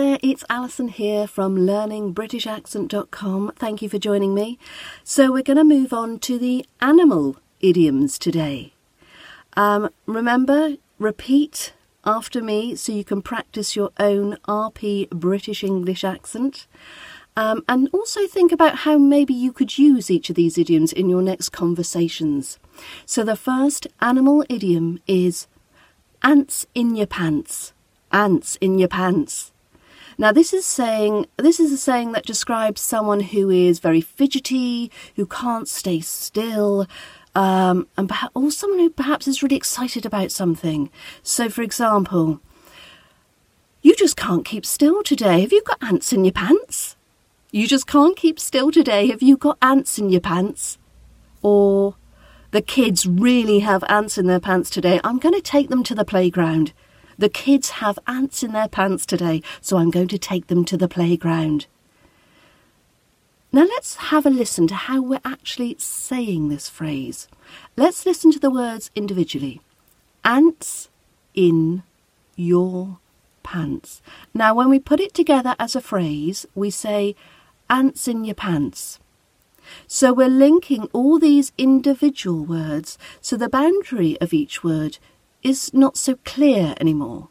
there, it's Alison here from learningbritishaccent.com. Thank you for joining me. So we're going to move on to the animal idioms today. Remember, repeat after me so you can practice your own RP British English accent. And also think about how maybe you could use each of these idioms in your next conversations. So the first animal idiom is ants in your pants. Ants in your pants. Now this is a saying that describes someone who is very fidgety, who can't stay still, or someone who perhaps is really excited about something. So for example, you just can't keep still today. Have you got ants in your pants? You just can't keep still today. Have you got ants in your pants? Or the kids really have ants in their pants today. I'm going to take them to the playground. The kids have ants in their pants today, so I'm going to take them to the playground. Now let's have a listen to how we're actually saying this phrase. Let's listen to the words individually. Ants in your pants. Now when we put it together as a phrase, we say ants in your pants. So we're linking all these individual words, so the boundary of each word is not so clear anymore.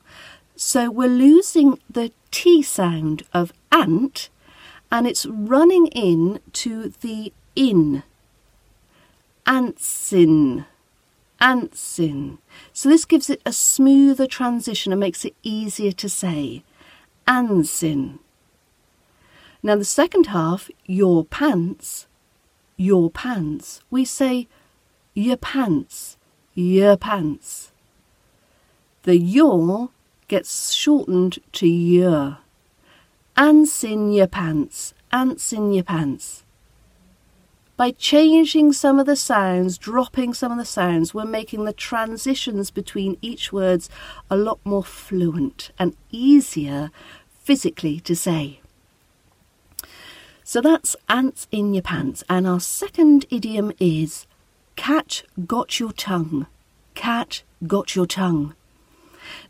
So we're losing the T sound of ant and it's running in to the in. Antsin. Antsin. So this gives it a smoother transition and makes it easier to say. Antsin. Now the second half, your pants, your pants. We say your pants, your pants. The your gets shortened to your. Ants in your pants, ants in your pants. By changing some of the sounds, dropping some of the sounds, we're making the transitions between each words a lot more fluent and easier physically to say. So that's ants in your pants. And our second idiom is cat got your tongue. Cat got your tongue.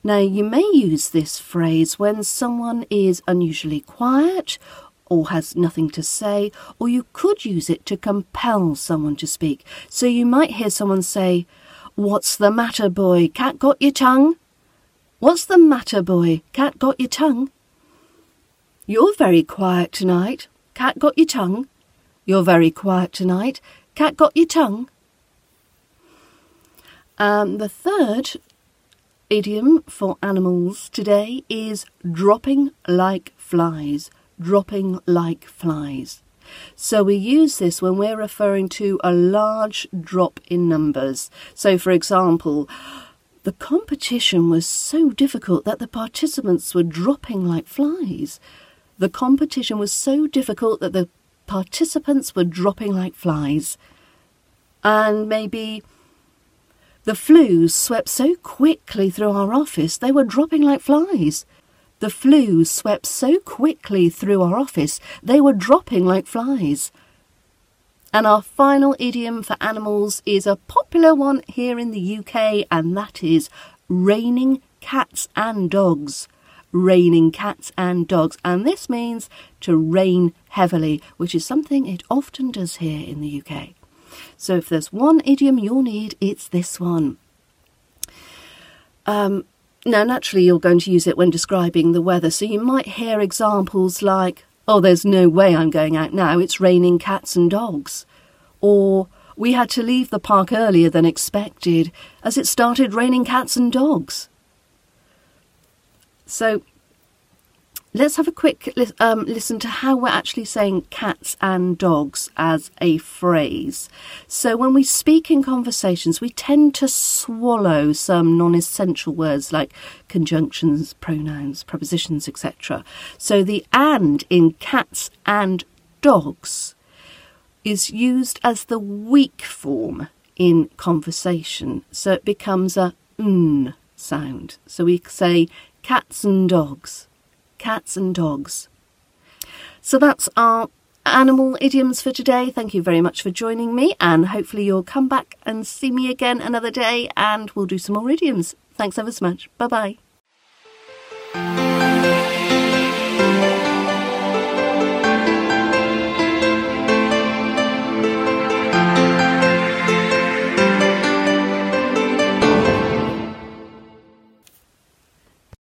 Now, you may use this phrase when someone is unusually quiet or has nothing to say, or you could use it to compel someone to speak. So you might hear someone say, "What's the matter, boy? Cat got your tongue? What's the matter, boy? Cat got your tongue? You're very quiet tonight. Cat got your tongue? You're very quiet tonight. Cat got your tongue?" The third idiom for animals today is dropping like flies, dropping like flies. So we use this when we're referring to a large drop in numbers. So for example, the competition was so difficult that the participants were dropping like flies. The competition was so difficult that the participants were dropping like flies. And maybe the flu swept so quickly through our office, they were dropping like flies. The flu swept so quickly through our office, they were dropping like flies. And our final idiom for animals is a popular one here in the UK, and that is raining cats and dogs. Raining cats and dogs. And this means to rain heavily, which is something it often does here in the UK. So if there's one idiom you'll need, it's this one. Now, naturally, you're going to use it when describing the weather. So you might hear examples like, "Oh, there's no way I'm going out now. It's raining cats and dogs." Or, "We had to leave the park earlier than expected as it started raining cats and dogs." So let's have a quick listen to how we're actually saying cats and dogs as a phrase. So when we speak in conversations, we tend to swallow some non-essential words like conjunctions, pronouns, prepositions, etc. So the and in cats and dogs is used as the weak form in conversation. So it becomes a n sound. So we say cats and dogs. Cats and dogs. So that's our animal idioms for today. Thank you very much for joining me, and hopefully you'll come back and see me again another day and we'll do some more idioms. Thanks ever so much. Bye bye.